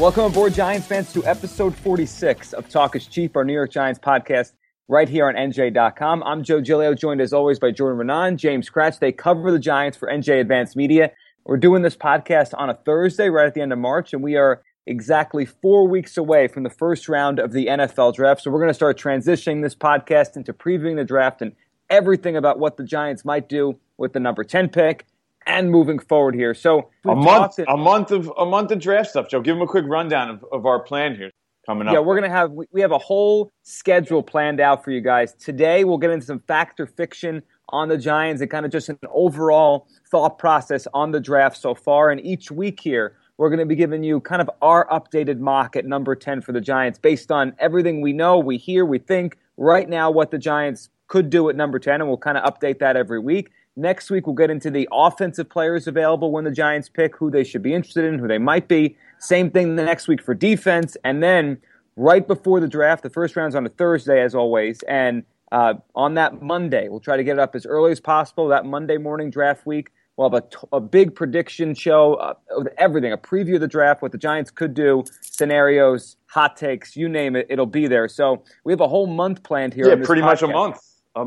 Welcome aboard, Giants fans, to episode 46 of Talk is Chief, our New York Giants podcast, right here on NJ.com. I'm Joe Giglio, joined as always by Jordan Renan, James Cratch. They cover the Giants for NJ Advanced Media. We're doing this podcast on a Thursday, right at the end of March, and we are exactly 4 weeks away from the first round of the NFL draft. So we're going to start transitioning this podcast into previewing the draft and everything about what the Giants might do with the number 10 pick and moving forward here. So a month of draft stuff, Joe. Give them a quick rundown of our plan here coming up. Yeah, we're gonna have we have a whole schedule planned out for you guys. Today we'll get into some fact or fiction on the Giants and kind of just an overall thought process on the draft so far. And each week here we're gonna be giving you kind of our updated mock at number 10 for the Giants based on everything we know, we hear, we think right now what the Giants could do at number 10, and we'll kind of update that every week. Next week, we'll get into the offensive players available when the Giants pick, who they should be interested in, who they might be. Same thing the next week for defense. And then right before the draft, the first round's on a Thursday, as always. And on that Monday, we'll try to get it up as early as possible. That Monday morning draft week, we'll have a big prediction show of everything, a preview of the draft, what the Giants could do, scenarios, hot takes, you name it, it'll be there. So we have a whole month planned here. Yeah, pretty much a month.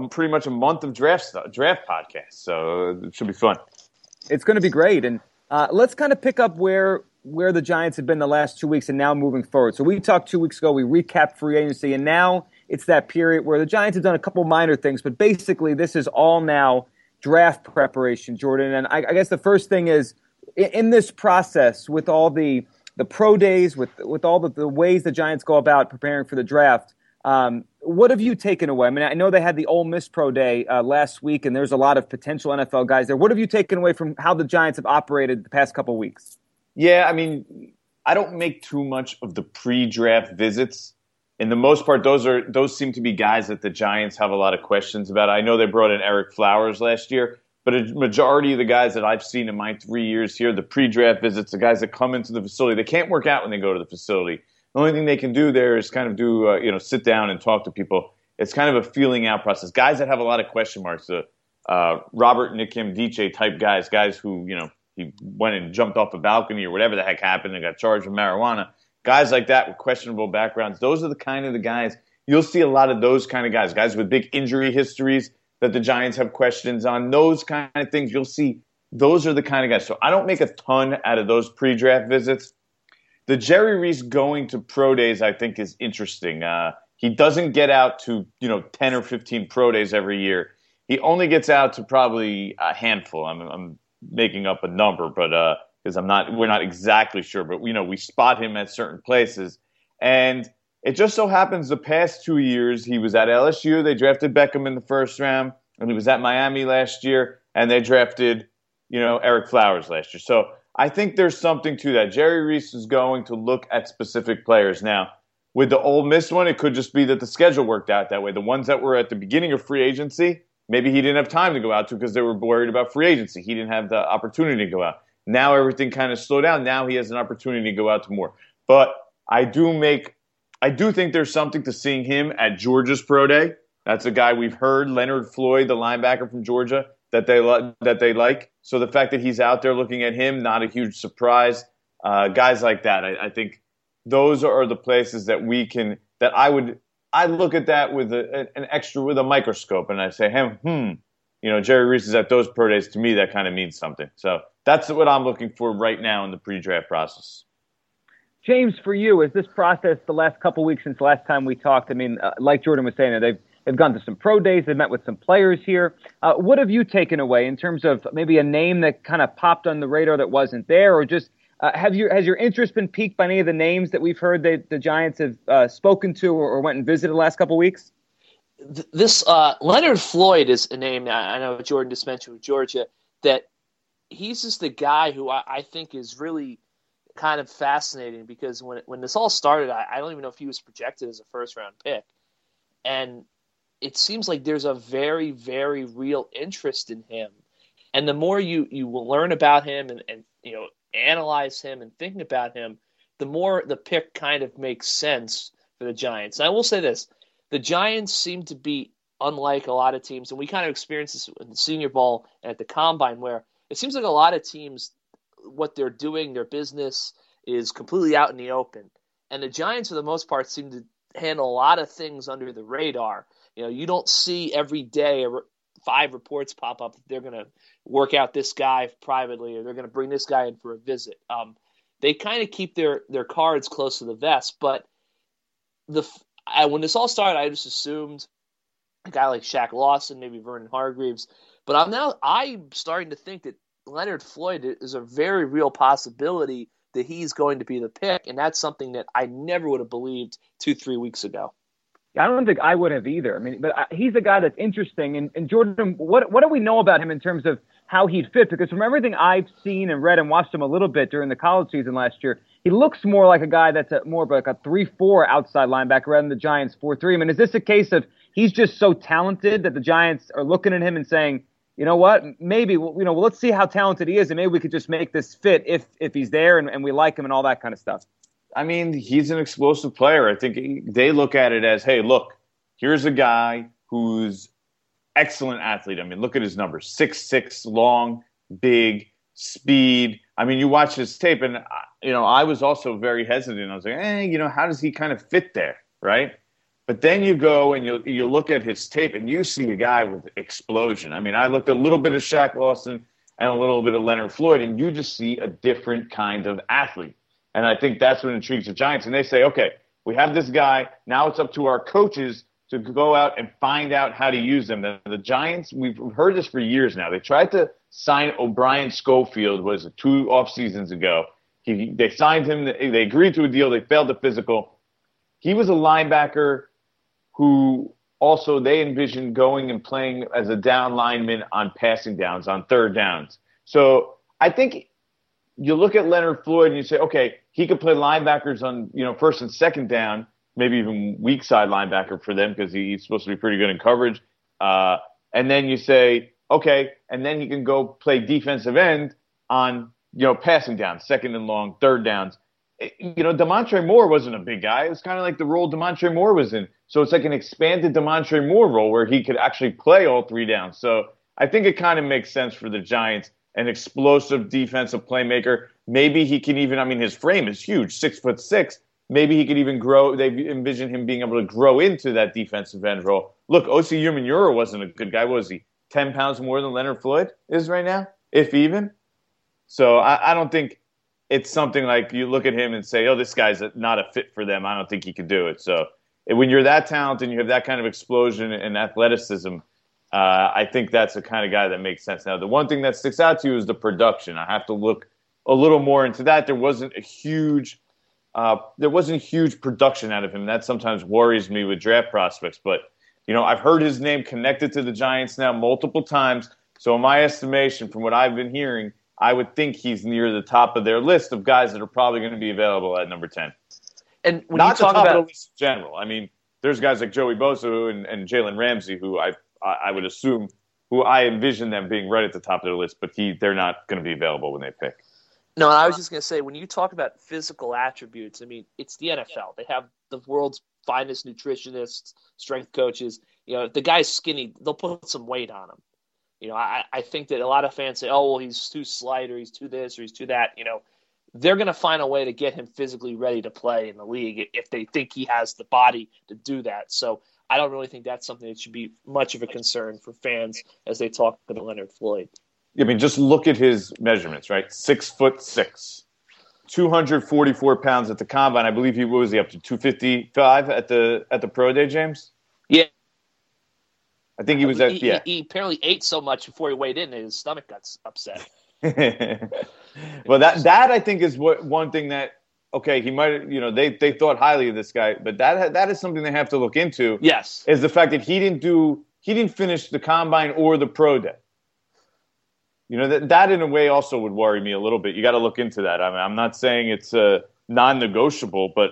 Pretty much a month of draft podcasts, so it should be fun. It's going to be great, and let's kind of pick up where the Giants have been the last 2 weeks and now moving forward. So we talked 2 weeks ago, we recapped free agency, and now it's that period where the Giants have done a couple minor things, but basically this is all now draft preparation, Jordan. And I guess the first thing is, in this process, with all the pro days, with all the ways the Giants go about preparing for the draft, what have you taken away? I mean, I know they had the Ole Miss Pro Day last week, and there's a lot of potential NFL guys there. What have you taken away from how the Giants have operated the past couple weeks? Yeah, I mean, I don't make too much of the pre-draft visits. In the most part, those seem to be guys that the Giants have a lot of questions about. I know they brought in Ereck Flowers last year, but a majority of the guys that I've seen in my 3 years here, the pre-draft visits, the guys that come into the facility, they can't work out when they go to the facility. The only thing they can do there is kind of do, sit down and talk to people. It's kind of a feeling out process. Guys that have a lot of question marks, the Robert Nkemdiche type guys who, he went and jumped off a balcony or whatever the heck happened and got charged with marijuana. Guys like that with questionable backgrounds. Those are the kind of the guys, you'll see a lot of those kind of guys with big injury histories that the Giants have questions on. Those kind of things you'll see. Those are the kind of guys. So I don't make a ton out of those pre-draft visits. The Jerry Reese going to pro days, I think, is interesting. He doesn't get out to 10 or 15 pro days every year. He only gets out to probably a handful. I'm making up a number, but because we're not exactly sure. But we spot him at certain places, and it just so happens the past 2 years he was at LSU. They drafted Beckham in the first round, and he was at Miami last year, and they drafted Ereck Flowers last year. So I think there's something to that. Jerry Reese is going to look at specific players. Now, with the Ole Miss one, it could just be that the schedule worked out that way. The ones that were at the beginning of free agency, maybe he didn't have time to go out to because they were worried about free agency. He didn't have the opportunity to go out. Now everything kind of slowed down. Now he has an opportunity to go out to more. But I do think there's something to seeing him at Georgia's pro day. That's a guy we've heard, Leonard Floyd, the linebacker from Georgia, that they like. So the fact that he's out there looking at him, not a huge surprise. Guys like that, I think those are the places that we can. That I look at that with a microscope, and I say, Jerry Reese is at those pro days. To me, that kind of means something. So that's what I'm looking for right now in the pre-draft process. James, for you, is this process the last couple weeks since last time we talked? I mean, like Jordan was saying, they've gone to some pro days. They've met with some players here. What have you taken away in terms of maybe a name that kind of popped on the radar that wasn't there, or just has your interest been piqued by any of the names that we've heard that the Giants have spoken to or went and visited the last couple weeks? This Leonard Floyd is a name I know Jordan just mentioned with Georgia, that he's just the guy who I think is really kind of fascinating, because when this all started, I don't even know if he was projected as a first-round pick. And it seems like there's a very, very real interest in him. And the more you will learn about him and you know, analyze him and think about him, the more the pick kind of makes sense for the Giants. And I will say this. The Giants seem to be unlike a lot of teams, and we kind of experienced this in the Senior Bowl and at the Combine, where it seems like a lot of teams, what they're doing, their business is completely out in the open. And the Giants, for the most part, seem to handle a lot of things under the radar. You know, you don't see every day 5 reports pop up that they're going to work out this guy privately, or they're going to bring this guy in for a visit. They kind of keep their cards close to the vest. But when this all started, I just assumed a guy like Shaq Lawson, maybe Vernon Hargreaves. But I'm starting to think that Leonard Floyd is a very real possibility that he's going to be the pick, and that's something that I never would have believed 2-3 weeks ago. I don't think I would have either. I mean, but he's a guy that's interesting. And Jordan, what do we know about him in terms of how he'd fit? Because from everything I've seen and read and watched him a little bit during the college season last year, he looks more like a guy that's more like a 3-4 outside linebacker rather than the Giants 4-3. I mean, is this a case of he's just so talented that the Giants are looking at him and saying, you know what, maybe, you know, let's see how talented he is, and maybe we could just make this fit if he's there and we like him and all that kind of stuff? I mean, he's an explosive player. I think they look at it as, hey, look, here's a guy who's excellent athlete. I mean, look at his numbers. 6'6", long, big, speed. I mean, you watch his tape, and, you know, I was also very hesitant. I was like, you know, how does he kind of fit there, right? But then you go and you look at his tape, and you see a guy with explosion. I mean, I looked a little bit of Shaq Lawson and a little bit of Leonard Floyd, and you just see a different kind of athlete. And I think that's what intrigues the Giants. And they say, okay, we have this guy. Now it's up to our coaches to go out and find out how to use them. The Giants, we've heard this for years now. They tried to sign O'Brien Schofield, was 2 off seasons ago. They signed him. They agreed to a deal. They failed the physical. He was a linebacker who also they envisioned going and playing as a down lineman on passing downs, on third downs. So I think you look at Leonard Floyd and you say, okay, he could play linebackers on, you know, first and second down, maybe even weak side linebacker for them because he's supposed to be pretty good in coverage. And then you say, okay, and then he can go play defensive end on, you know, passing downs, second and long, third downs. You know, Damontre Moore wasn't a big guy. It was kind of like the role Damontre Moore was in. So it's like an expanded Damontre Moore role where he could actually play all three downs. So I think it kind of makes sense for the Giants. An explosive defensive playmaker. Maybe he can even, I mean, his frame is huge, 6'6". Maybe he could even grow. They envision him being able to grow into that defensive end role. Look, O.C. Umanura wasn't a good guy, was he? 10 pounds more than Leonard Floyd is right now, if even. So I don't think it's something like you look at him and say, oh, this guy's not a fit for them. I don't think he could do it. So when you're that talented and you have that kind of explosion and athleticism, I think that's the kind of guy that makes sense. Now, the one thing that sticks out to you is the production. I have to look a little more into that. There wasn't huge production out of him. That sometimes worries me with draft prospects. But, you know, I've heard his name connected to the Giants now multiple times. So in my estimation, from what I've been hearing, I would think he's near the top of their list of guys that are probably going to be available at number 10. And when not you talk the top about of the list in general. I mean, there's guys like Joey Bosa and Jalen Ramsey who I would assume, who I envision them being right at the top of their list, but they're not going to be available when they pick. No, I was just going to say, when you talk about physical attributes, I mean, it's the NFL. They have the world's finest nutritionists, strength coaches. You know, if the guy's skinny, they'll put some weight on him. You know, I think that a lot of fans say, oh, well, he's too slight or he's too this or he's too that. You know, they're going to find a way to get him physically ready to play in the league if they think he has the body to do that. So I don't really think that's something that should be much of a concern for fans as they talk about Leonard Floyd. I mean, just look at his measurements, right? 6'6", 244 pounds at the combine. I believe he was up to 255 at the pro day, James. Yeah, I think he was at. Yeah, he apparently ate so much before he weighed in, and his stomach got upset. Well, that I think is what one thing that. Okay, he might, they thought highly of this guy, but that is something they have to look into. Yes, is the fact that he didn't finish the combine or the pro day. That in a way also would worry me a little bit. You got to look into that. I mean, I'm not saying it's non-negotiable, but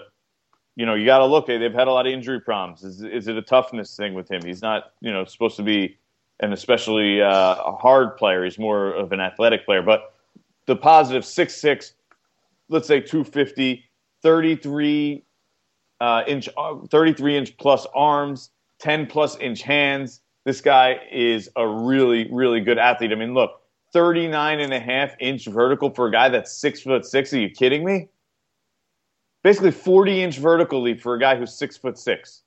you got to look. They've had a lot of injury problems. Is it a toughness thing with him? He's not, supposed to be an especially hard player. He's more of an athletic player. But the positive 6'6", let's say 250, 33 inch plus arms, 10 plus inch hands. This guy is a really, really good athlete. I mean, look, 39.5-inch vertical for a guy that's 6'6". Are you kidding me? Basically 40-inch vertical leap for a guy who's 6'6".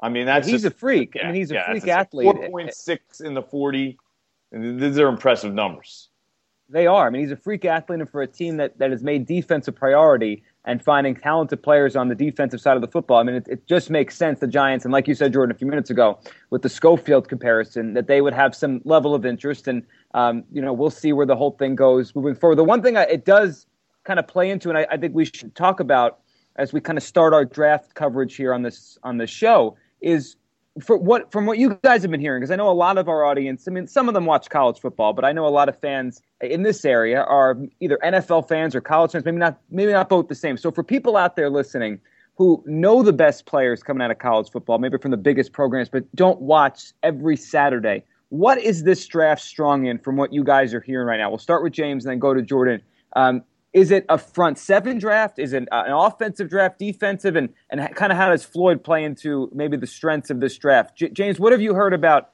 I mean, he's a freak. Yeah, I mean, he's a freak athlete. 4.6 in the 40. These are impressive numbers. They are. I mean, he's a freak athlete, and for a team that has made defense a priority and finding talented players on the defensive side of the football, I mean, it just makes sense, the Giants, and like you said, Jordan, a few minutes ago, with the Schofield comparison, that they would have some level of interest, and, we'll see where the whole thing goes moving forward. The one thing it does kind of play into, and I think we should talk about as we kind of start our draft coverage here on this show, is from what you guys have been hearing, because I know a lot of our audience, I mean, some of them watch college football, but I know a lot of fans in this area are either NFL fans or college fans, maybe not both the same. So for people out there listening who know the best players coming out of college football, maybe from the biggest programs, but don't watch every Saturday, what is this draft strong in from what you guys are hearing right now? We'll start with James and then go to Jordan. Is it a front seven draft? Is it an offensive draft, defensive? And kind of how does Floyd play into maybe the strengths of this draft? James, what have you heard about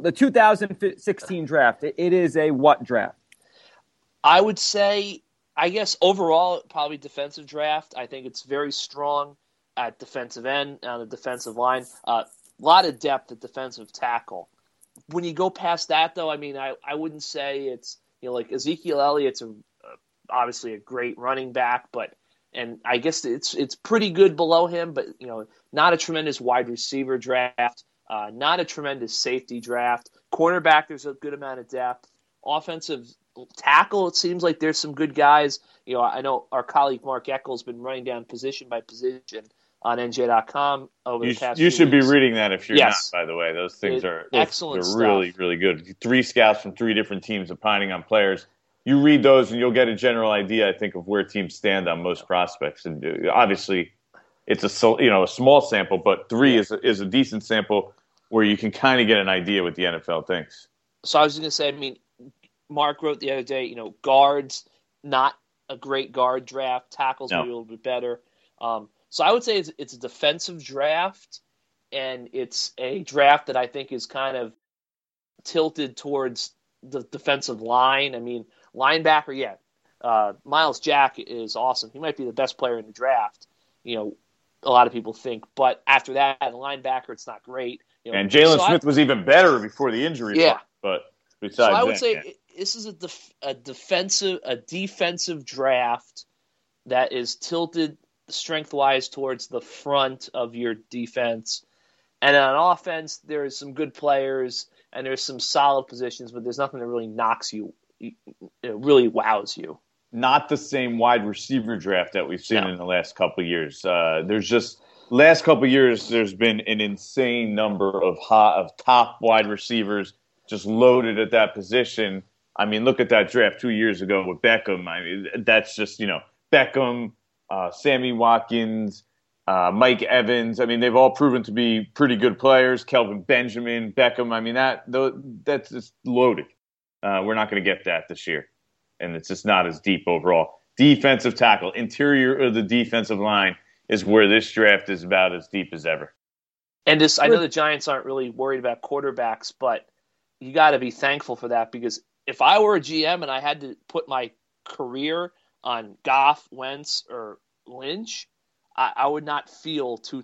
the 2016 draft? It is a what draft? I would say, I guess overall, probably defensive draft. I think it's very strong at defensive end, on the defensive line. A lot of depth at defensive tackle. When you go past that, though, I mean, I wouldn't say it's, like Ezekiel Elliott's obviously a great running back, and I guess it's pretty good below him, but not a tremendous wide receiver draft, not a tremendous safety draft. Cornerback, there's a good amount of depth. Offensive tackle, it seems like there's some good guys. I know our colleague Mark Eckel's been running down position by position on NJ.com over the past. You should be reading that if you're not. By the way, those things are excellent. They're really, really good. 3 scouts from 3 different teams opining on players. You read those and you'll get a general idea, I think, of where teams stand on most prospects. And obviously, it's a small sample, but 3 is a decent sample where you can kind of get an idea what the NFL thinks. So I was going to say, I mean, Mark wrote the other day, guards, not a great guard draft. Tackles will be a little bit better. So I would say it's a defensive draft, and it's a draft that I think is kind of tilted towards the defensive line. I mean, linebacker, Miles Jack is awesome. He might be the best player in the draft, a lot of people think. But after that, the linebacker, it's not great. And Jalen Smith was even better before the injury. Yeah. But besides, so I would say this is a defensive draft that is tilted strength-wise towards the front of your defense. And on offense, there is some good players and there's some solid positions, but there's nothing that really knocks you. It really wows you. Not the same wide receiver draft that we've seen in the last couple of years. Last couple of years, there's been an insane number of top wide receivers just loaded at that position. I mean, look at that draft 2 years ago with Beckham. I mean, that's just, Beckham, Sammy Watkins, Mike Evans. I mean, they've all proven to be pretty good players. Kelvin Benjamin, Beckham. I mean, that's just loaded. We're not going to get that this year, and it's just not as deep overall. Defensive tackle, interior of the defensive line is where this draft is about as deep as ever. And I know the Giants aren't really worried about quarterbacks, but you got to be thankful for that, because if I were a GM and I had to put my career on Goff, Wentz, or Lynch, I would not feel too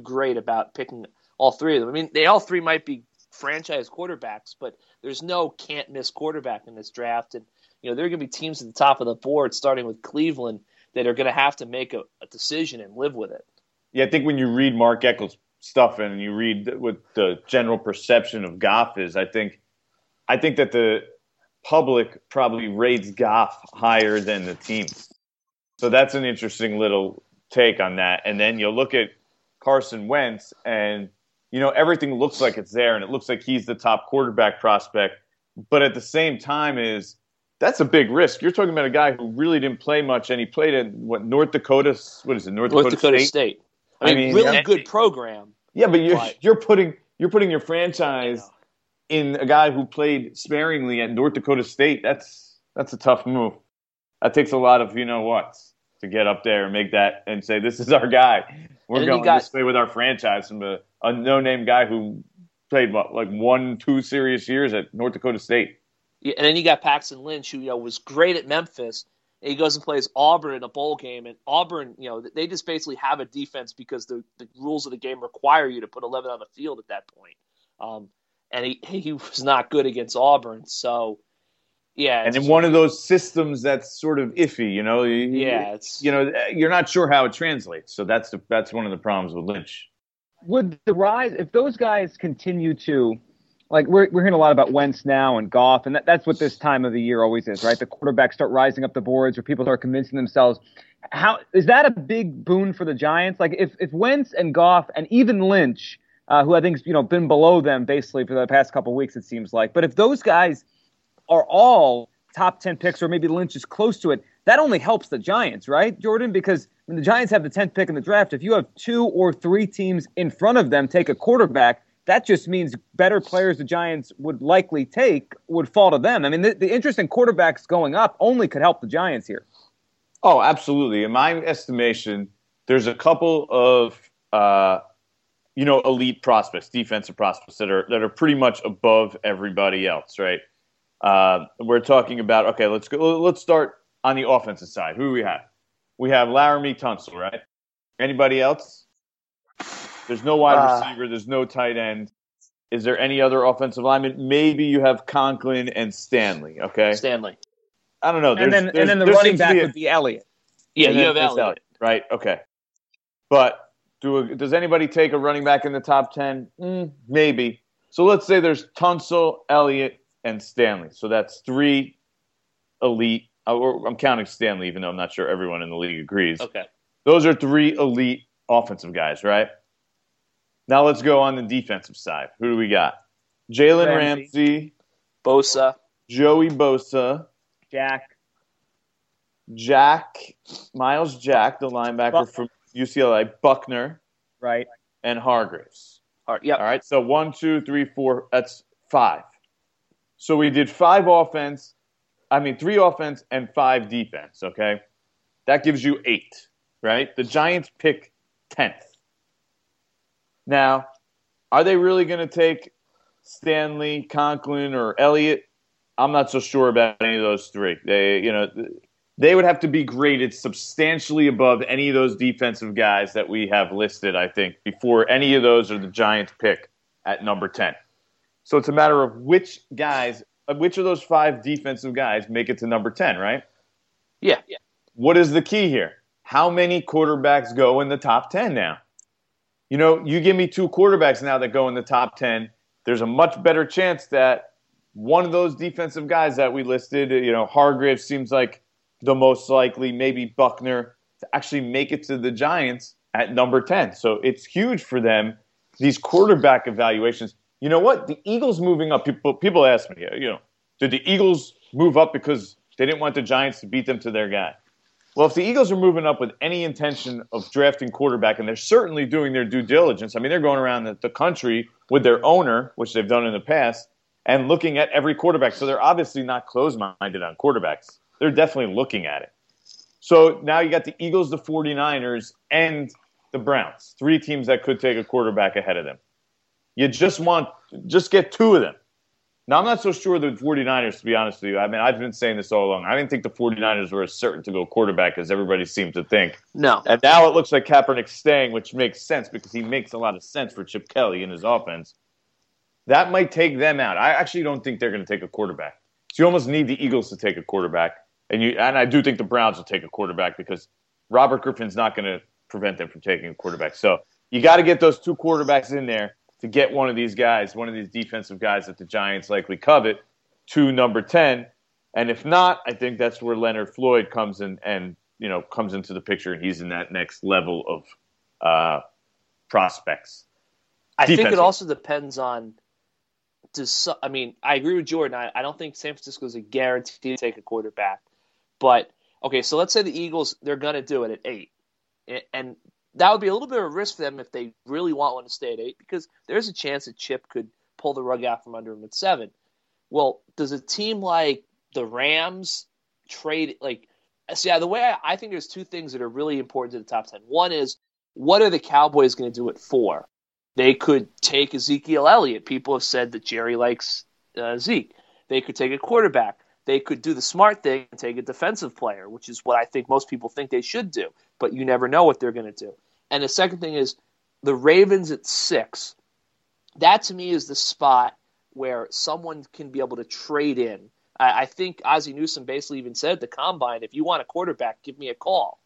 great about picking all three of them. I mean, they all three might be franchise quarterbacks, but there's no can't miss quarterback in this draft. And, you know, there are going to be teams at the top of the board, starting with Cleveland, that are going to have to make a decision and live with it. Yeah, I think when you read Mark Echols' stuff and you read what the general perception of Goff is, I think that the public probably rates Goff higher than the team. So that's an interesting little take on that. And then you'll look at Carson Wentz, and you know, everything looks like it's there, and it looks like he's the top quarterback prospect. But at the same time, that's a big risk. You're talking about a guy who really didn't play much, and he played at North Dakota State. I mean really good program. Yeah, but you're putting your franchise in a guy who played sparingly at North Dakota State. That's a tough move. That takes a lot of you know what's to get up there and make that and say, this is our guy. We're going this way with our franchise from a no-name guy who played like 1-2 serious years at North Dakota State. Yeah, and then you got Paxton Lynch, who was great at Memphis. And he goes and plays Auburn in a bowl game. And Auburn, they just basically have a defense because the rules of the game require you to put 11 on the field at that point. And he was not good against Auburn. So, yeah. And in one of those systems that's sort of iffy, you're not sure how it translates. So that's one of the problems with Lynch. Would the rise, if those guys continue to, like we're hearing a lot about Wentz now and Goff, and that's what this time of the year always is, right? The quarterbacks start rising up the boards, or people start convincing themselves. How is that a big boon for the Giants? Like if Wentz and Goff and even Lynch, who I think's been below them basically for the past couple of weeks, it seems like, but if those guys are all top 10 picks, or maybe Lynch is close to it, that only helps the Giants, right, Jordan? Because when the Giants have the 10th pick in the draft, if you have 2 or 3 teams in front of them take a quarterback, that just means better players the Giants would likely take would fall to them. I mean, the interest in quarterbacks going up only could help the Giants here. Oh, absolutely. In my estimation, there's a couple of elite prospects, defensive prospects that are pretty much above everybody else, right? We're talking about let's go. Let's start on the offensive side. Who do we have? We have Laramie Tunsil, right? Anybody else? There's no wide receiver. There's no tight end. Is there any other offensive lineman? Maybe you have Conklin and Stanley, okay? Stanley. I don't know. And then the running back would be Elliott. Yeah, you have Elliott. Right, okay. But does anybody take a running back in the top 10? Maybe. So let's say there's Tunsil, Elliott, and Stanley. So that's 3 elite. I'm counting Stanley, even though I'm not sure everyone in the league agrees. Okay. Those are 3 elite offensive guys, right? Now let's go on the defensive side. Who do we got? Jalen Ramsey. Bosa. Joey Bosa. Jack. Miles Jack, the linebacker from UCLA. Buckner. Right. And Hargreaves. All right. So 1, 2, 3, 4. That's 5. So we did 3 offense and 5 defense, okay? That gives you 8, right? The Giants pick 10th. Now, are they really going to take Stanley, Conklin, or Elliott? I'm not so sure about any of those 3. They would have to be graded substantially above any of those defensive guys that we have listed, I think, before any of those are the Giants pick at number 10. So it's a matter of which of those 5 defensive guys make it to number 10, right? Yeah. What is the key here? How many quarterbacks go in the top 10 now? You give me 2 quarterbacks now that go in the top 10, there's a much better chance that one of those defensive guys that we listed, Hargreaves seems like the most likely, maybe Buckner, to actually make it to the Giants at number 10. So it's huge for them, these quarterback evaluations. You know what? The Eagles moving up, people ask me, did the Eagles move up because they didn't want the Giants to beat them to their guy? Well, if the Eagles are moving up with any intention of drafting quarterback, and they're certainly doing their due diligence, I mean, they're going around the country with their owner, which they've done in the past, and looking at every quarterback. So they're obviously not closed-minded on quarterbacks. They're definitely looking at it. So now you got the Eagles, the 49ers, and the Browns, 3 teams that could take a quarterback ahead of them. You just get 2 of them. Now, I'm not so sure the 49ers, to be honest with you. I mean, I've been saying this all along. I didn't think the 49ers were as certain to go quarterback as everybody seemed to think. No. And now it looks like Kaepernick's staying, which makes sense because he makes a lot of sense for Chip Kelly in his offense. That might take them out. I actually don't think they're going to take a quarterback. So you almost need the Eagles to take a quarterback. And I do think the Browns will take a quarterback because Robert Griffin's not going to prevent them from taking a quarterback. So you got to get those two quarterbacks in there to get one of these guys, one of these defensive guys that the Giants likely covet, to number 10. And if not, I think that's where Leonard Floyd comes in and, you know, comes into the picture, and he's in that next level of prospects. I think it also depends on – I mean, I agree with Jordan. I don't think San Francisco is a guarantee to take a quarterback. But, okay, so let's say the Eagles, they're going to do it at 8. And that would be a little bit of a risk for them if they really want one to stay at 8, because there's a chance that Chip could pull the rug out from under him at 7. Well, does a team like the Rams trade – like, so yeah, the way I think there's two things that are really important to the top 10. One is, what are the Cowboys going to do at 4? They could take Ezekiel Elliott. People have said that Jerry likes Zeke. They could take a quarterback. They could do the smart thing and take a defensive player, which is what I think most people think they should do. But you never know what they're going to do. And the second thing is the Ravens at 6. That, to me, is the spot where someone can be able to trade in. I think Ozzie Newsome basically even said at the Combine, if you want a quarterback, give me a call.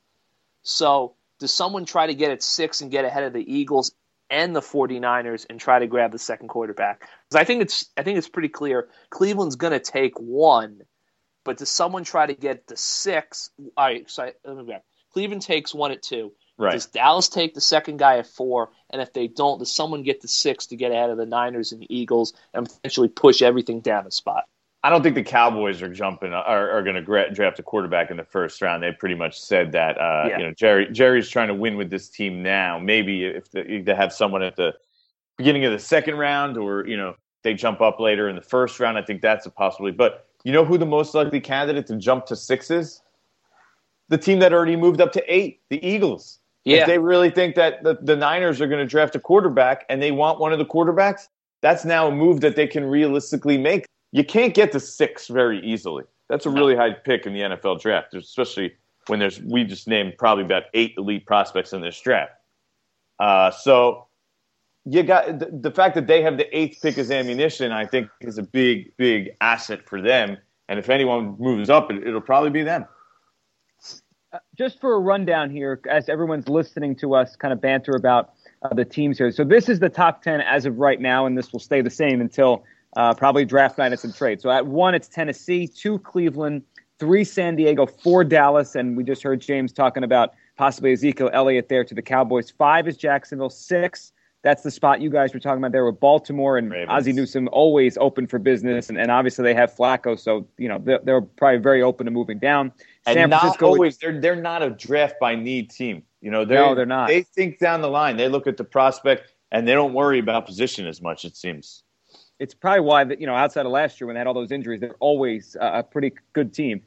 So does someone try to get at 6 and get ahead of the Eagles and the 49ers and try to grab the second quarterback? Because I think it's pretty clear Cleveland's going to take 1, but does someone try to get the 6? All right, sorry, let me go back. Cleveland takes 1 at 2. Right. Does Dallas take the second guy at 4? And if they don't, does someone get the 6 to get ahead of the Niners and the Eagles and potentially push everything down a spot? I don't think the Cowboys are going to draft a quarterback in the first round. They pretty much said that. Yeah. You know, Jerry's trying to win with this team now. Maybe if they have someone at the beginning of the second round, or you know, they jump up later in the first round, I think that's a possibility. But you know who the most likely candidate to jump to 6 is? The team that already moved up to 8, the Eagles. Yeah. If they really think that the Niners are going to draft a quarterback and they want one of the quarterbacks, that's now a move that they can realistically make. You can't get to 6 very easily. That's a really high pick in the NFL draft, especially when we just named probably about 8 elite prospects in this draft. So you got the fact that they have the 8th pick as ammunition, I think, is a big, big asset for them. And if anyone moves up, it'll probably be them. Just for a rundown here, as everyone's listening to us kind of banter about the teams here. So this is the top 10 as of right now, and this will stay the same until probably draft night and some trade. So at 1, it's Tennessee, 2, Cleveland, 3, San Diego, 4, Dallas. And we just heard James talking about possibly Ezekiel Elliott there to the Cowboys. 5 is Jacksonville, 6. That's the spot you guys were talking about there with Baltimore and Ravens. Ozzie Newsome always open for business. And obviously they have Flacco. So, you know, they're probably very open to moving down. And San Francisco, not always. They're not a draft by need team. You know, they're not. They think down the line. They look at the prospect and they don't worry about position as much, it seems. It's probably why, that, you know, outside of last year when they had all those injuries, they're always a pretty good team.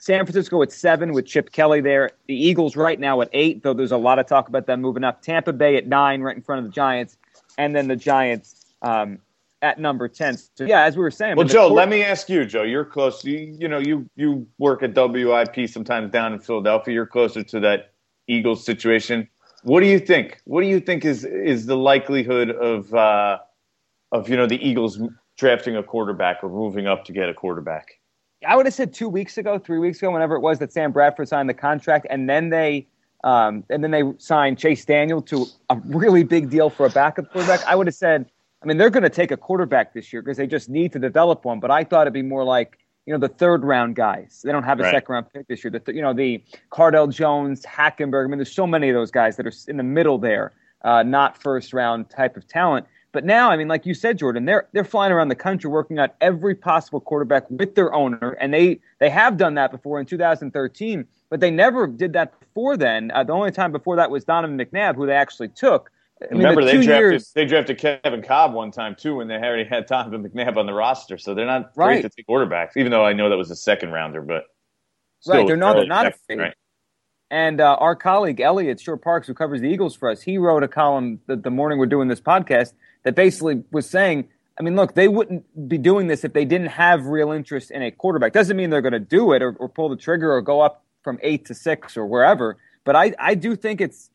San Francisco at 7 with Chip Kelly there. The Eagles right now at 8, though there's a lot of talk about them moving up. Tampa Bay at 9 right in front of the Giants, and then the Giants at number 10. So, yeah, as we were saying. Well, Joe, let me ask you, Joe. You're close. You know, you work at WIP sometimes down in Philadelphia. You're closer to that Eagles situation. What do you think? What do you think is the likelihood of, you know, the Eagles drafting a quarterback or moving up to get a quarterback? I would have said 3 weeks ago, whenever it was that Sam Bradford signed the contract, and then they signed Chase Daniel to a really big deal for a backup quarterback. I would have said, I mean, they're going to take a quarterback this year because they just need to develop one. But I thought it'd be more like, you know, the third-round guys. They don't have a second-round pick this year. The Cardell Jones, Hackenberg. I mean, there's so many of those guys that are in the middle there, not first-round type of talent. But now, I mean, like you said, Jordan, they're flying around the country working on every possible quarterback with their owner, and they have done that before in 2013, but they never did that before then. The only time before that was Donovan McNabb, who they actually took. I mean, remember, they drafted Kevin Cobb one time, too, when they already had Donovan McNabb on the roster, so they're not afraid to take quarterbacks, even though I know that was a second-rounder. But they're not afraid. Right? And our colleague, Elliot Shore-Parks, who covers the Eagles for us, he wrote a column the morning we're doing this podcast that basically was saying, I mean, look, they wouldn't be doing this if they didn't have real interest in a quarterback. Doesn't mean they're going to do it or pull the trigger or go up from 8 to 6 or wherever. But I do think it's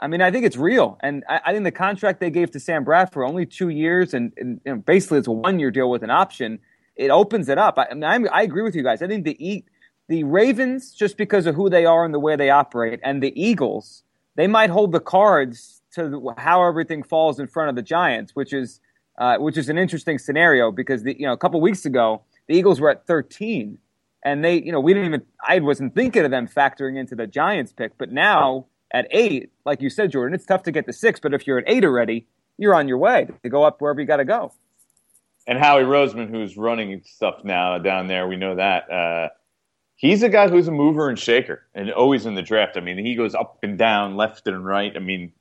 I mean, I think it's real. And I think the contract they gave to Sam Bradford, only 2 years, and basically it's a one-year deal with an option, it opens it up. I agree with you guys. I think the Ravens, just because of who they are and the way they operate, and the Eagles, they might hold the cards to how everything falls in front of the Giants, which is an interesting scenario because a couple weeks ago the Eagles were at 13, and they I wasn't thinking of them factoring into the Giants pick, but now at 8, like you said, Jordan, it's tough to get to 6, but if you're at 8 already, you're on your way to go up wherever you got to go. And Howie Roseman, who's running stuff now down there, we know that. He's a guy who's a mover and shaker and always in the draft. I mean, he goes up and down, left and right. I mean,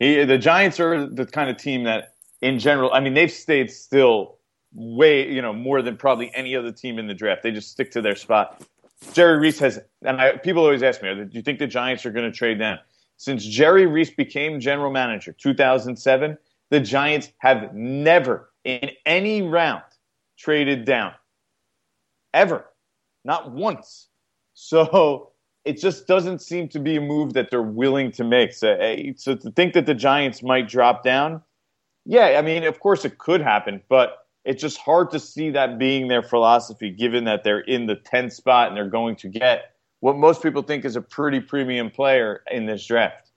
the Giants are the kind of team that, in general, I mean, they've stayed still way, more than probably any other team in the draft. They just stick to their spot. Jerry Reese has, and people always ask me, do you think the Giants are going to trade down? Since Jerry Reese became general manager 2007, the Giants have never in any round traded down, ever, not once. So it just doesn't seem to be a move that they're willing to make. So to think that the Giants might drop down, yeah, I mean, of course it could happen, but it's just hard to see that being their philosophy, given that they're in the 10th spot and they're going to get what most people think is a pretty premium player in this draft.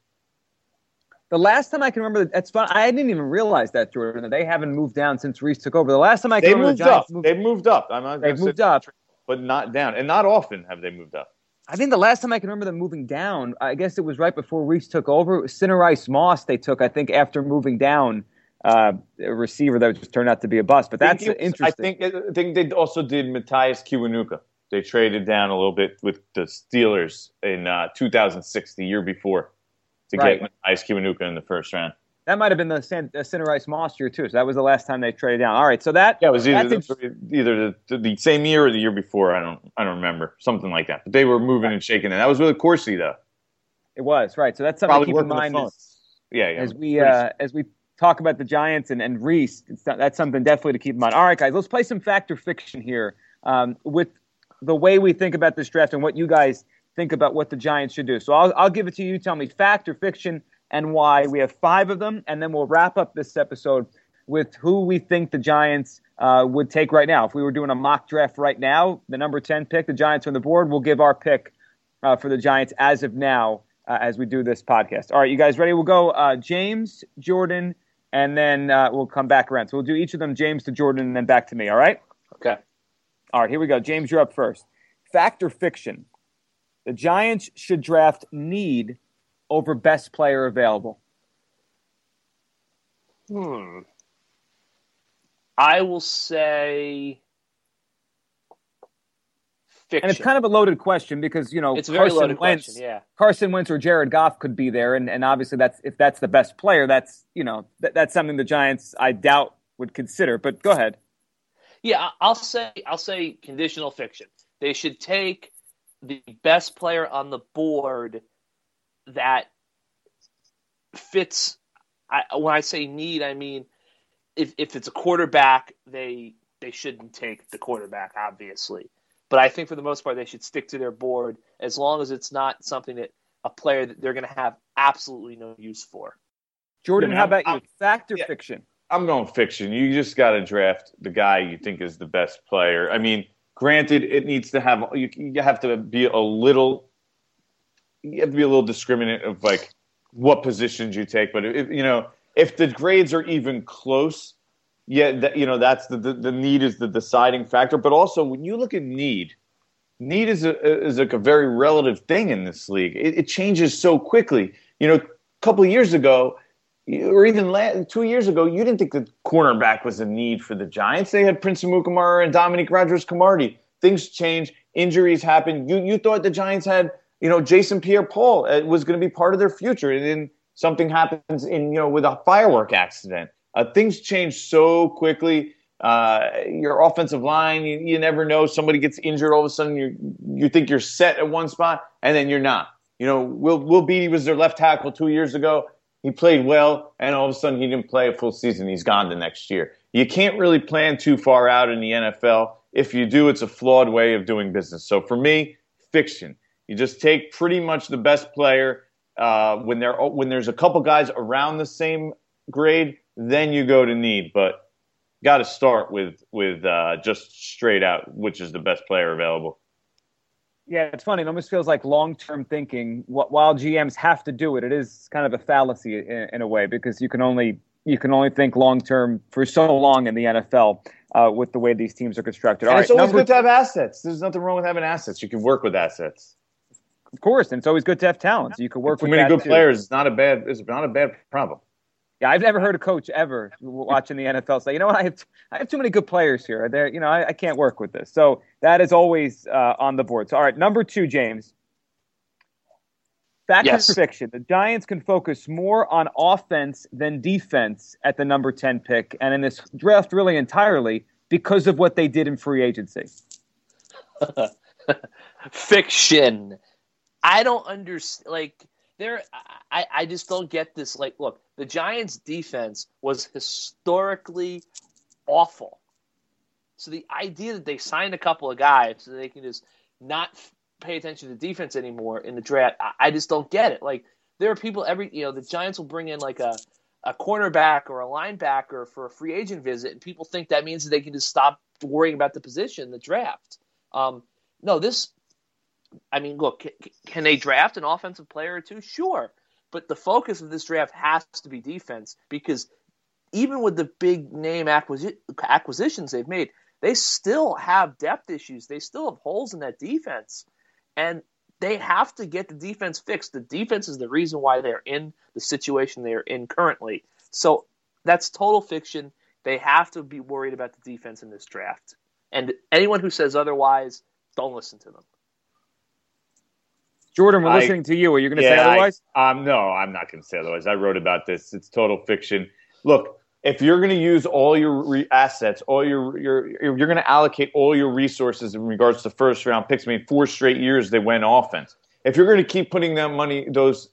The last time I can remember, that's fun. I didn't even realize that, Jordan, that they haven't moved down since Reese took over. The last time I can remember, the Giants moved up. They've moved up. They've moved up, but not down, and not often have they moved up. I think the last time I can remember them moving down, I guess it was right before Reese took over. It was Sinner-Rice Moss they took, I think, after moving down a receiver that just turned out to be a bust. But that's interesting. I think they also did Matthias Kiwanuka. They traded down a little bit with the Steelers in 2006, the year before, to get Matthias Kiwanuka in the first round. That might have been the Sinner-Rice Moss year, too. So that was the last time they traded down. All right, so that... Yeah, it was either the same year or the year before. I don't remember. Something like that. But they were moving and shaking. And that was really Corsi, though. It was, right. So that's something probably to keep in mind as we talk about the Giants and Reese. That's something definitely to keep in mind. All right, guys, let's play some fact or fiction here with the way we think about this draft and what you guys think about what the Giants should do. So I'll give it to you. Tell me fact or fiction and why. We have 5 of them, and then we'll wrap up this episode with who we think the Giants would take right now. If we were doing a mock draft right now, the number 10 pick, the Giants on the board, we'll give our pick for the Giants as of now as we do this podcast. All right, you guys ready? We'll go James, Jordan, and then we'll come back around. So we'll do each of them, James to Jordan, and then back to me, all right? Okay. All right, here we go. James, you're up first. Fact or fiction? The Giants should draft need over best player available. I will say fiction. And it's kind of a loaded question because, it's a very loaded question, yeah. Carson Wentz or Jared Goff could be there, and obviously if that's the best player, that's, that's something the Giants, I doubt, would consider. But go ahead. Yeah, I'll say conditional fiction. They should take the best player on the board that fits. When I say need, I mean if it's a quarterback, they shouldn't take the quarterback, obviously. But I think for the most part, they should stick to their board as long as it's not something that a player that they're going to have absolutely no use for. Jordan, how about you? Fact or fiction? I'm going fiction. You just got to draft the guy you think is the best player. I mean, granted, it needs to have you have to be a little. You have to be a little discriminant of like what positions you take, but if the grades are even close, that's the need is the deciding factor. But also, when you look at need is like a very relative thing in this league. It changes so quickly. A couple of years ago, or even 2 years ago, you didn't think the cornerback was a need for the Giants. They had Prince Amukamara and Dominique Rodgers-Cromartie. Things change. Injuries happen. You thought the Giants had, Jason Pierre-Paul was going to be part of their future. And then something happens with a firework accident. Things change so quickly. Your offensive line, you never know. Somebody gets injured. All of a sudden, you think you're set at one spot, and then you're not. Will Beatty was their left tackle 2 years ago. He played well, and all of a sudden he didn't play a full season. He's gone the next year. You can't really plan too far out in the NFL. If you do, it's a flawed way of doing business. So for me, fiction. You just take pretty much the best player When there's a couple guys around the same grade, then you go to need. But got to start with just straight out, which is the best player available. Yeah, it's funny. It almost feels like long-term thinking. While GMs have to do it, it is kind of a fallacy in a way, because you can only think long-term for so long in the NFL with the way these teams are constructed. All right, it's always good to have assets. There's nothing wrong with having assets. You can work with assets. Of course, and it's always good to have talent. You can work with many good players. It's not a bad problem. Yeah, I've never heard a coach ever watching the NFL say, you know what, I have too many good players here. I can't work with this. So that is always on the board. So, all right, number two, James. Fact or fiction? The Giants can focus more on offense than defense at the number 10 pick, and in this draft really entirely because of what they did in free agency. Fiction. I don't understand. I just don't get this. Like, look, the Giants' defense was historically awful. So the idea that they signed a couple of guys so they can just not pay attention to defense anymore in the draft, I just don't get it. Like, there are people the Giants will bring in like a cornerback or a linebacker for a free agent visit, and people think that means that they can just stop worrying about the position in the draft. Look, can they draft an offensive player or two? Sure. But the focus of this draft has to be defense, because even with the big name acquisitions they've made, they still have depth issues. They still have holes in that defense, and they have to get the defense fixed. The defense is the reason why they're in the situation they're in currently. So that's total fiction. They have to be worried about the defense in this draft. And anyone who says otherwise, don't listen to them. Jordan, we're listening to you. Are you going to say otherwise? No, I'm not going to say otherwise. I wrote about this. It's total fiction. Look, if you're going to use all your assets, you're going to allocate all your resources in regards to first-round picks. I mean, 4 straight years they went offense. If you're going to keep putting that money, those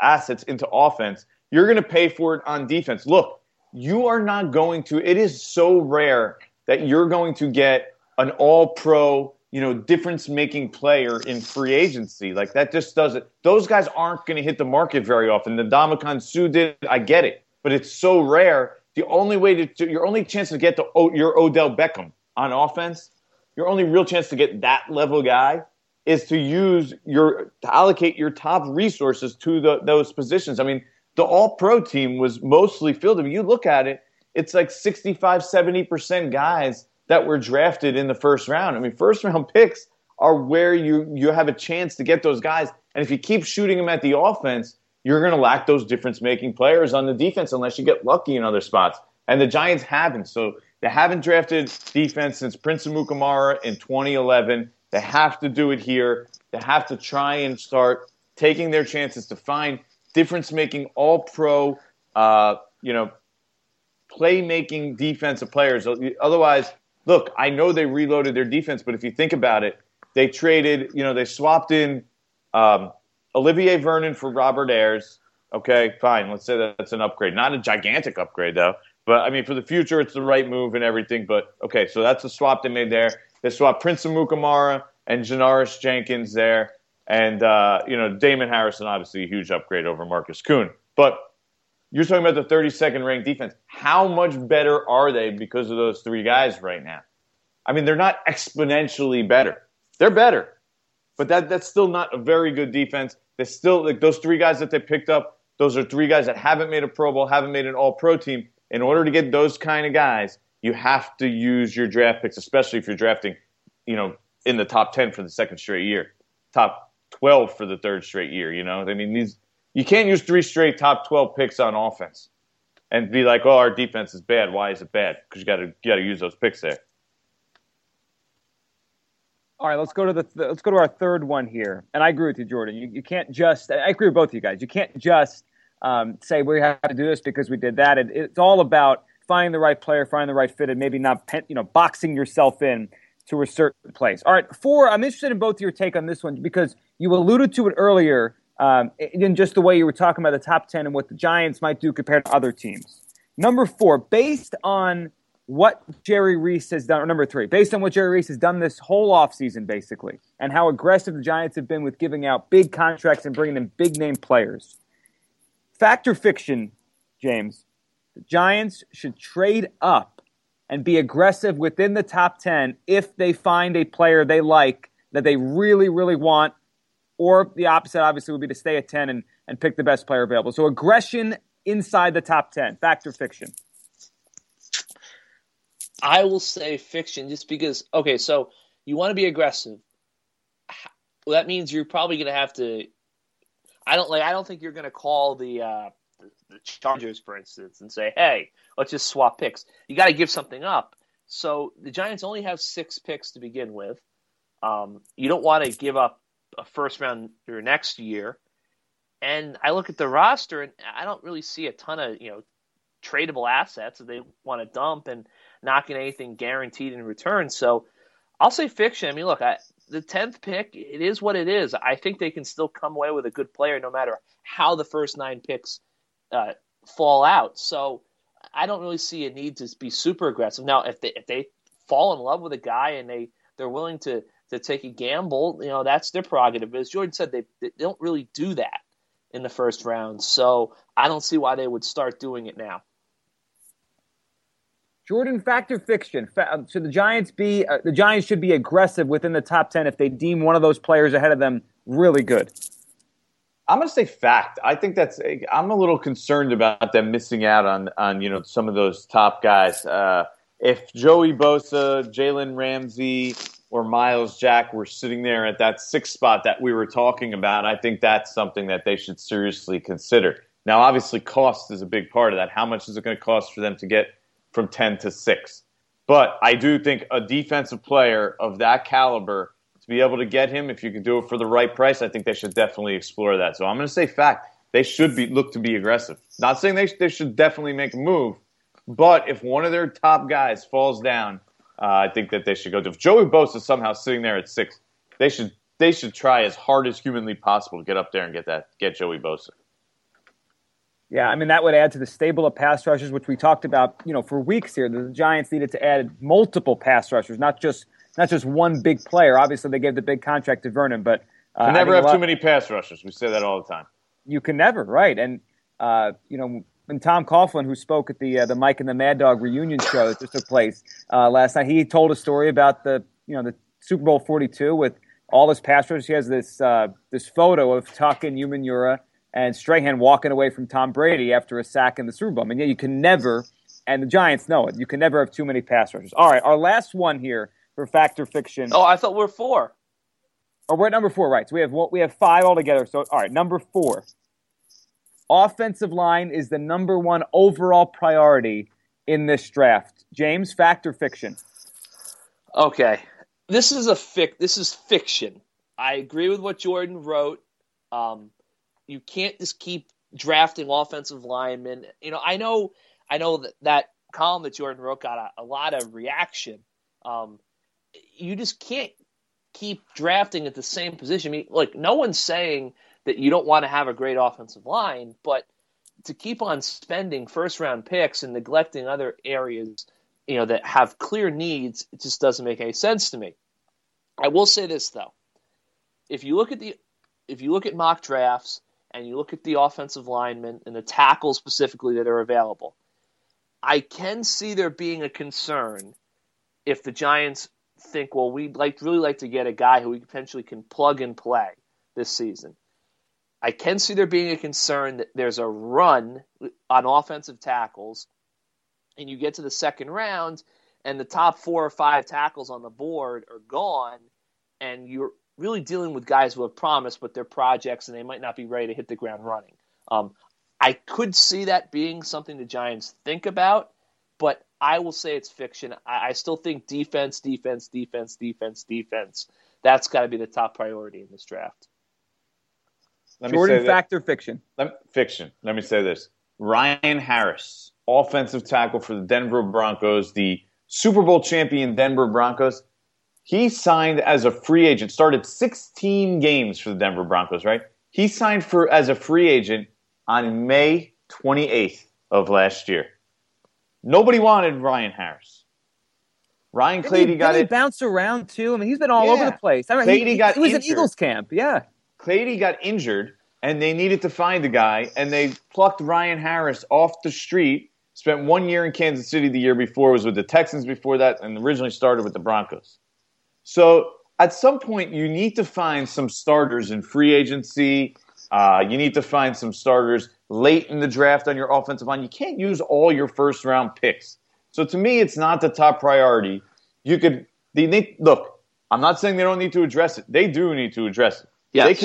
assets into offense, you're going to pay for it on defense. Look, you are not going to – it is so rare that you're going to get an all-pro – difference-making player in free agency. Like, that just doesn't – those guys aren't going to hit the market very often. The Ndamukong Suh did, I get it, but it's so rare. The only way to – your only chance to get to your Odell Beckham on offense, your only real chance to get that level guy is to use your – to allocate your top resources to those positions. I mean, the all-pro team was mostly filled. I mean, you look at it, it's like 65, 70% guys that were drafted in the first round. I mean, first-round picks are where you have a chance to get those guys. And if you keep shooting them at the offense, you're going to lack those difference-making players on the defense unless you get lucky in other spots. And the Giants haven't. So they haven't drafted defense since Prince Amukamara in 2011. They have to do it here. They have to try and start taking their chances to find difference-making all-pro, playmaking defensive players. Otherwise, look, I know they reloaded their defense, but if you think about it, they traded, they swapped in Olivier Vernon for Robert Ayers. Okay, fine. Let's say that's an upgrade. Not a gigantic upgrade, though. But, I mean, for the future, it's the right move and everything. But, okay, so that's the swap they made there. They swapped Prince Amukamara and Janoris Jenkins there. And, Damon Harrison, obviously a huge upgrade over Marcus Kuhn. But you're talking about the 32nd ranked defense. How much better are they because of those three guys right now? I mean, they're not exponentially better. They're better. But that's still not a very good defense. They still, like, those three guys that they picked up, those are three guys that haven't made a Pro Bowl, haven't made an all-pro team. In order to get those kind of guys, you have to use your draft picks, especially if you're drafting, in the top 10 for the second straight year, top 12 for the third straight year, I mean, you can't use 3 straight top 12 picks on offense and be like, oh, our defense is bad. Why is it bad? Because you got to use those picks there. All right, let's go to our third one here. And I agree with you, Jordan. You can't just – I agree with both of you guys. You can't just say we have to do this because we did that. It's all about finding the right player, finding the right fit, and maybe not boxing yourself in to a certain place. All right, 4, I'm interested in both of your take on this one because you alluded to it earlier – in just the way you were talking about the top 10 and what the Giants might do compared to other teams. Number 4, based on what Jerry Reese has done, or number three, based on what Jerry Reese has done this whole offseason, basically, and how aggressive the Giants have been with giving out big contracts and bringing in big-name players. Fact or fiction, James, the Giants should trade up and be aggressive within the top 10 if they find a player they like that they really, really want, or the opposite, obviously, would be to stay at 10 and pick the best player available. So aggression inside the top 10, fact or fiction? I will say fiction just because, okay, so you want to be aggressive. Well, that means you're probably going to have to – I don't think you're going to call the Chargers, for instance, and say, hey, let's just swap picks. You got to give something up. So the Giants only have 6 picks to begin with. You don't want to give up a first round or next year. And I look at the roster, and I don't really see a ton of, tradable assets that they want to dump and not get anything guaranteed in return. So I'll say fiction. I mean, look, the 10th pick, it is what it is. I think they can still come away with a good player no matter how the first 9 picks fall out. So I don't really see a need to be super aggressive. Now, if they fall in love with a guy and they're willing to take a gamble, that's their prerogative. But as Jordan said, they don't really do that in the first round. So I don't see why they would start doing it now. Jordan, fact or fiction? Should the Giants should be aggressive within the top 10 if they deem one of those players ahead of them really good? I'm going to say fact. I think I'm a little concerned about them missing out on some of those top guys. If Joey Bosa, Jalen Ramsey, or Miles Jack were sitting there at that 6th spot that we were talking about, I think that's something that they should seriously consider. Now, obviously, cost is a big part of that. How much is it going to cost for them to get from 10 to 6? But I do think a defensive player of that caliber, to be able to get him, if you can do it for the right price, I think they should definitely explore that. So I'm going to say fact. They should look to be aggressive. Not saying they should definitely make a move, but if one of their top guys falls down, I think that they should go to. If Joey Bosa is somehow sitting there at 6, they should try as hard as humanly possible to get up there and get Joey Bosa. Yeah, I mean, that would add to the stable of pass rushers, which we talked about, for weeks here. The Giants needed to add multiple pass rushers, not just one big player. Obviously, they gave the big contract to Vernon, but you can never have too many pass rushers. We say that all the time. You can never, right? And and Tom Coughlin, who spoke at the Mike and the Mad Dog reunion show that just took place last night, he told a story about the Super Bowl 42 with all his pass rushers. He has this photo of Tuck and Umanura and Strahan walking away from Tom Brady after a sack in the Super Bowl. I mean, yeah, you can never, and the Giants know it, you can never have too many pass rushers. All right, our last one here for fact or fiction. Oh, I thought we're 4. Oh, we're at number 4, right? So we have 5 altogether. So all right, number 4. Offensive line is the number 1 overall priority in this draft. James, fact or fiction? Okay. This is fiction. I agree with what Jordan wrote. You can't just keep drafting offensive linemen. I know that column that Jordan wrote got a lot of reaction. You just can't keep drafting at the same position. I mean, like, no one's saying that you don't want to have a great offensive line, but to keep on spending first-round picks and neglecting other areas, that have clear needs, it just doesn't make any sense to me. I will say this though: if you look at mock drafts and you look at the offensive linemen and the tackles specifically that are available, I can see there being a concern if the Giants think, well, we'd really like to get a guy who we potentially can plug and play this season. I can see there being a concern that there's a run on offensive tackles, and you get to the second round, and the top 4 or 5 tackles on the board are gone, and you're really dealing with guys who have promised, but they're projects, and they might not be ready to hit the ground running. I could see that being something the Giants think about, but I will say it's fiction. I still think defense. That's got to be the top priority in this draft. Jordan, fact or fiction? Fiction. Let me say this. Ryan Harris, offensive tackle for the Denver Broncos, the Super Bowl champion Denver Broncos, he signed as a free agent, started 16 games for the Denver Broncos, right? He signed as a free agent on May 28th of last year. Nobody wanted Ryan Harris. Ryan Clady got it. He bounced around too. I mean, he's been all over the place. I mean, he was injured at Eagles camp. Yeah, Clady got injured, and they needed to find a guy, and they plucked Ryan Harris off the street. Spent 1 year in Kansas City the year before, was with the Texans before that, and originally started with the Broncos. So at some point, you need to find some starters in free agency. You need to find some starters late in the draft on your offensive line. You can't use all your first-round picks. So to me, it's not the top priority. You could look. I'm not saying they don't need to address it. They do need to address it. Yes.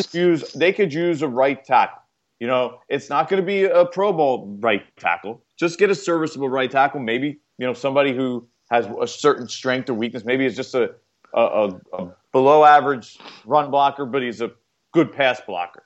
They could use a right tackle. You know, it's not going to be a Pro Bowl right tackle. Just get a serviceable right tackle. Maybe somebody who has a certain strength or weakness. Maybe it's just a below-average run blocker, but he's a good pass blocker.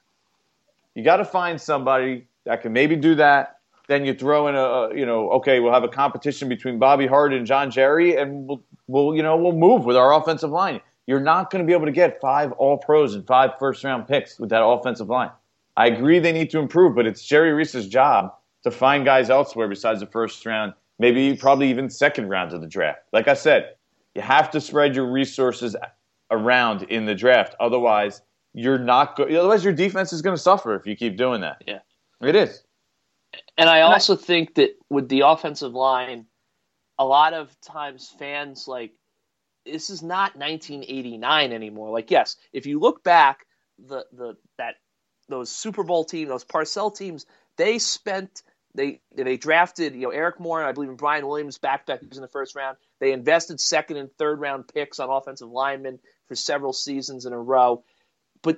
You got to find somebody that can maybe do that. Then you throw in we'll have a competition between Bobby Hart and John Jerry, and we'll move with our offensive line. You're not going to be able to get 5 All-Pros and 5 first-round picks with that offensive line. I agree they need to improve, but it's Jerry Reese's job to find guys elsewhere besides the first round, maybe probably even second rounds of the draft. Like I said, you have to spread your resources around in the draft. Otherwise, otherwise your defense is going to suffer if you keep doing that. Yeah, it is. And I also think that with the offensive line, a lot of times fans this is not 1989 anymore. Like, yes, if you look back, those Super Bowl teams, those Parcell teams, they drafted Ereck Moore and I believe Brian Williams backpackers in the first round. They invested second and third round picks on offensive linemen for several seasons in a row. But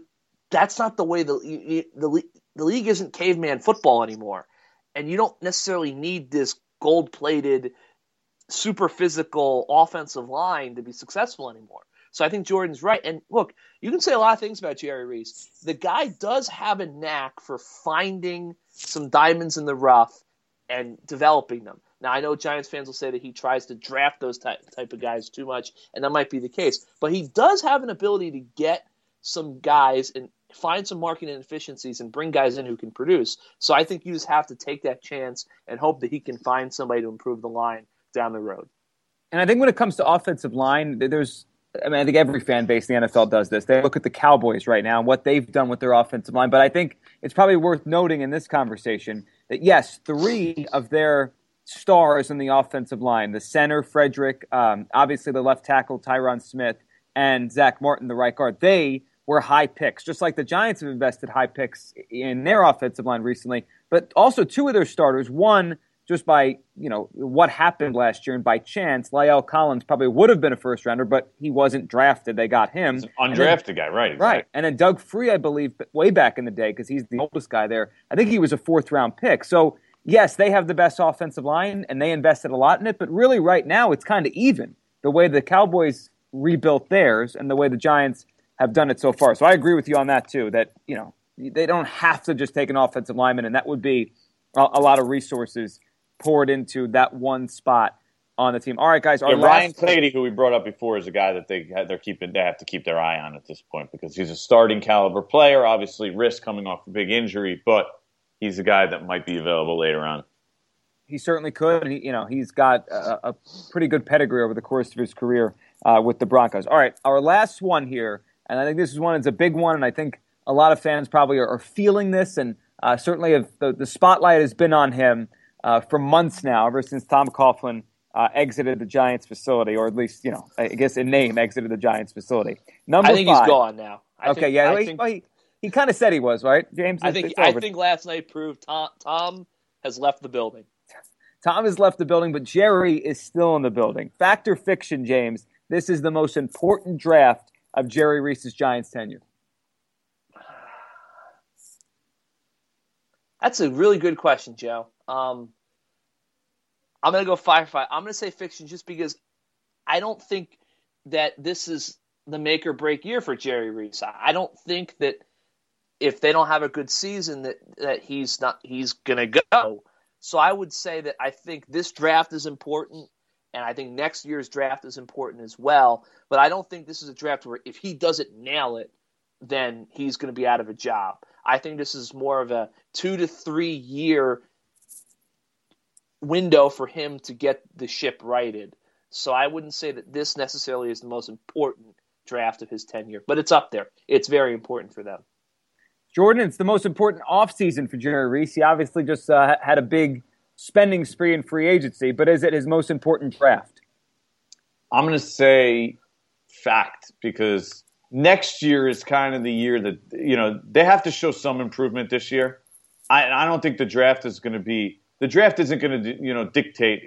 that's not the way the league isn't caveman football anymore. And you don't necessarily need this gold-plated, super physical offensive line to be successful anymore. So I think Jordan's right. And look, you can say a lot of things about Jerry Reese. The guy does have a knack for finding some diamonds in the rough and developing them. Now, I know Giants fans will say that he tries to draft those type of guys too much, and that might be the case. But he does have an ability to get some guys and find some market inefficiencies and bring guys in who can produce. So I think you just have to take that chance and hope that he can find somebody to improve the line down the road. And I think when it comes to offensive line, I think every fan base in the NFL does this. They look at the Cowboys right now and what they've done with their offensive line. But I think it's probably worth noting in this conversation that, yes, 3 of their stars in the offensive line, the center, Frederick, obviously the left tackle, Tyron Smith, and Zach Martin, the right guard, they were high picks, just like the Giants have invested high picks in their offensive line recently. But also 2 of their starters, one just by what happened last year and by chance, La'el Collins probably would have been a first-rounder, but he wasn't drafted. They got him. It's an undrafted guy, right. Exactly. Right. And then Doug Free, I believe, way back in the day, because he's the oldest guy there, I think he was a fourth-round pick. So, yes, they have the best offensive line, and they invested a lot in it, but really right now it's kind of even, the way the Cowboys rebuilt theirs and the way the Giants have done it so far. So I agree with you on that too, that they don't have to just take an offensive lineman, and that would be a lot of resources poured into that one spot on the team. All right, guys. Ryan Clady, who we brought up before, is a guy that they have to keep their eye on at this point because he's a starting caliber player, obviously risk coming off a big injury, but he's a guy that might be available later on. He certainly could. He's got a pretty good pedigree over the course of his career with the Broncos. All right, our last one here, and I think this is one that's a big one, and I think a lot of fans probably are feeling this, and certainly the spotlight has been on him for months now, ever since Tom Coughlin exited the Giants facility, or at least, I guess in name, exited the Giants facility. Number 5. I think 5. He's gone now. He kind of said he was, right, James? I think last night proved Tom has left the building. Tom has left the building, but Jerry is still in the building. Fact or fiction, James, this is the most important draft of Jerry Reese's Giants tenure? That's a really good question, Joe. I'm going to go firefight. I'm going to say fiction just because I don't think that this is the make or break year for Jerry Reese. I don't think that if they don't have a good season that he's going to go. So I would say that I think this draft is important. And I think next year's draft is important as well. But I don't think this is a draft where if he doesn't nail it, then he's going to be out of a job. I think this is more of a 2 to 3 year window for him to get the ship righted So I wouldn't say that this necessarily is the most important draft of his tenure, but it's up there. It's very important for them. Jordan, it's the most important offseason for Jerry Reese. He obviously just had a big spending spree in free agency, but is it his most important draft? I'm going to say fact, because next year is kind of the year that, you know, they have to show some improvement this year. I don't think the draft is going to be – the draft isn't going to, you know, dictate.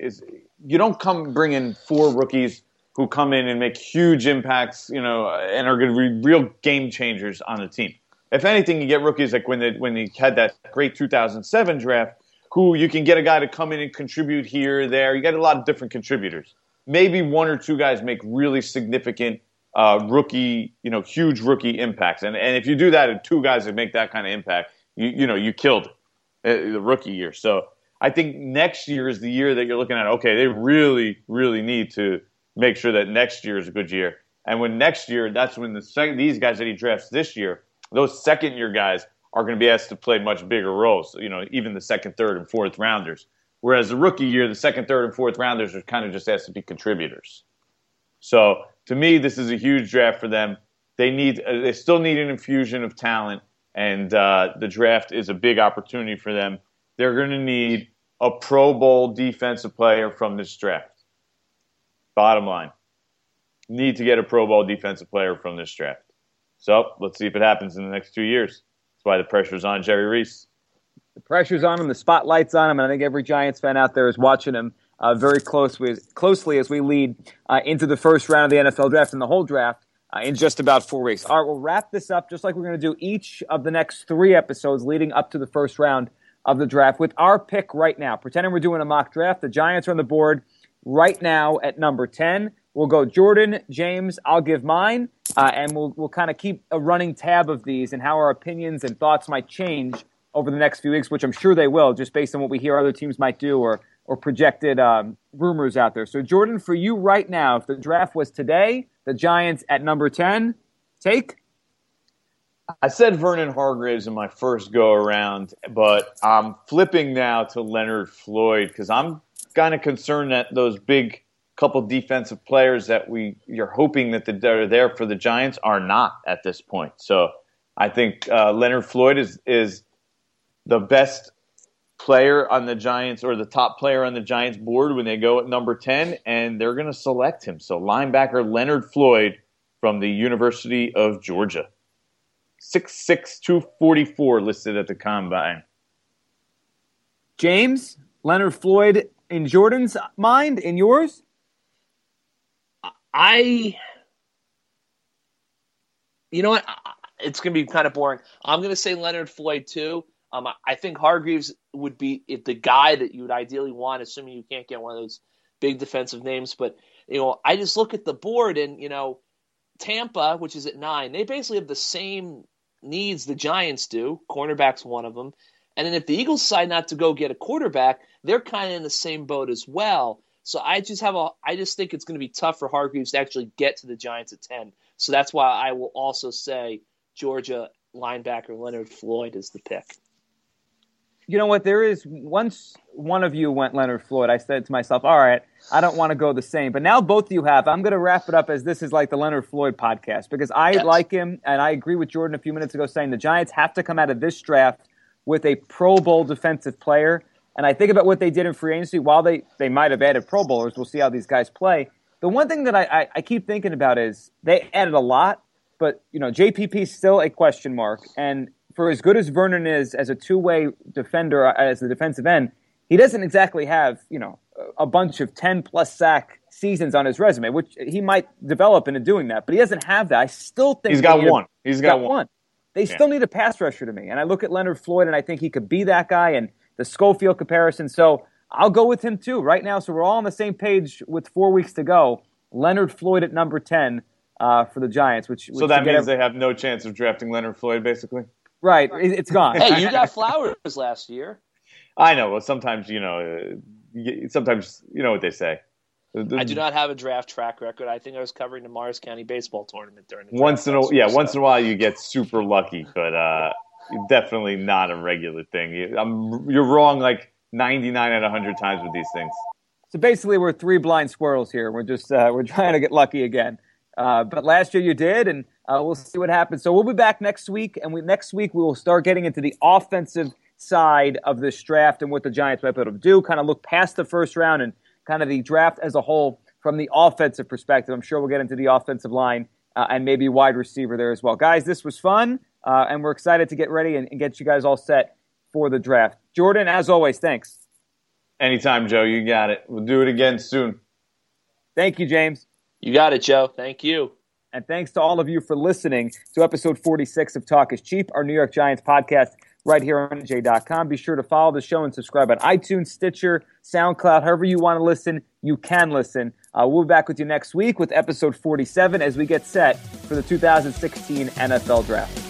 You don't come bring in four rookies who come in and make huge impacts, you know, and are going to be real game changers on the team. If anything, you get rookies like when they had that great 2007 draft, who you can get a guy to come in and contribute here or there. You get a lot of different contributors. Maybe one or two guys make really significant rookie, you know, huge rookie impacts. And if you do that, and two guys that make that kind of impact, you killed it, the rookie year. So I think next year is the year that you're looking at, okay, they really, really need to make sure that next year is a good year. And when next year, that's when these guys that he drafts this year, those second-year guys are going to be asked to play much bigger roles, so, you know, even the second, third, and fourth rounders. Whereas the rookie year, the second, third, and fourth rounders are kind of just asked to be contributors. So to me, this is a huge draft for them. They still need an infusion of talent, and the draft is a big opportunity for them. They're going to need a Pro Bowl defensive player from this draft. Bottom line, need to get a Pro Bowl defensive player from this draft. So let's see if it happens in the next 2 years. That's why the pressure's on Jerry Reese. The pressure's on him. The spotlight's on him. And I think every Giants fan out there is watching him very closely as we lead into the first round of the NFL draft and the whole draft in just about 4 weeks. All right, we'll wrap this up just like we're going to do each of the next three episodes leading up to the first round of the draft with our pick right now. Pretending we're doing a mock draft. The Giants are on the board right now at number 10. We'll go Jordan, James, I'll give mine, and we'll kind of keep a running tab of these and how our opinions and thoughts might change over the next few weeks, which I'm sure they will, just based on what we hear other teams might do or projected rumors out there. So, Jordan, for you right now, if the draft was today, the Giants at number 10, take? I said Vernon Hargreaves in my first go-around, but I'm flipping now to Leonard Floyd because I'm kind of concerned that those big – couple defensive players that you're hoping that are there for the Giants are not at this point. So I think Leonard Floyd is the best player on the Giants or the top player on the Giants board when they go at number 10, and they're going to select him. So linebacker Leonard Floyd from the University of Georgia. 6'6", 244 listed at the combine. James, Leonard Floyd in Jordan's mind, in yours? You know what? It's going to be kind of boring. I'm going to say Leonard Floyd, too. I think Hargreaves would be the guy that you would ideally want, assuming you can't get one of those big defensive names. But, you know, I just look at the board and, you know, Tampa, which is at 9, they basically have the same needs the Giants do. Cornerback's one of them. And then if the Eagles decide not to go get a quarterback, they're kind of in the same boat as well. So I just think it's going to be tough for Hargreaves to actually get to the Giants at 10. So that's why I will also say Georgia linebacker Leonard Floyd is the pick. You know what? There is, once one of you went Leonard Floyd, I said to myself, all right, I don't want to go the same. But now both of you have. I'm going to wrap it up as this is like the Leonard Floyd podcast because I like him, and I agree with Jordan a few minutes ago saying the Giants have to come out of this draft with a Pro Bowl defensive player. And I think about what they did in free agency. While they might have added Pro Bowlers, we'll see how these guys play. The one thing that I keep thinking about is they added a lot, but you know JPP's still a question mark. And for as good as Vernon is as a two-way defender, as the defensive end, he doesn't exactly have a bunch of 10-plus sack seasons on his resume, which he might develop into doing that. But he doesn't have that. I still think he's got one. They still need a pass rusher to me. And I look at Leonard Floyd, and I think he could be that guy. And the Schofield comparison. So I'll go with him too right now. So we're all on the same page with 4 weeks to go. Leonard Floyd at number 10 for the Giants. Which so that means they have no chance of drafting Leonard Floyd, basically? Right. It's gone. Hey, you got Flowers last year. I know. Well, sometimes you know what they say. I do not have a draft track record. I think I was covering the Morris County baseball tournament during the once in a while you get super lucky, but definitely not a regular thing. You're wrong like 99 out of 100 times with these things. So basically, we're three blind squirrels here. We're just we're trying to get lucky again. But last year you did, and we'll see what happens. So we'll be back next week, and next week we will start getting into the offensive side of this draft and what the Giants might be able to do, kind of look past the first round and kind of the draft as a whole from the offensive perspective. I'm sure we'll get into the offensive line and maybe wide receiver there as well. Guys, this was fun, and we're excited to get ready and get you guys all set for the draft. Jordan, as always, thanks. Anytime, Joe. You got it. We'll do it again soon. Thank you, James. You got it, Joe. Thank you. And thanks to all of you for listening to episode 46 of Talk is Chief, our New York Giants podcast right here on NJ.com. Be sure to follow the show and subscribe on iTunes, Stitcher, SoundCloud. However you want to listen, you can listen. We'll be back with you next week with episode 47 as we get set for the 2016 NFL Draft.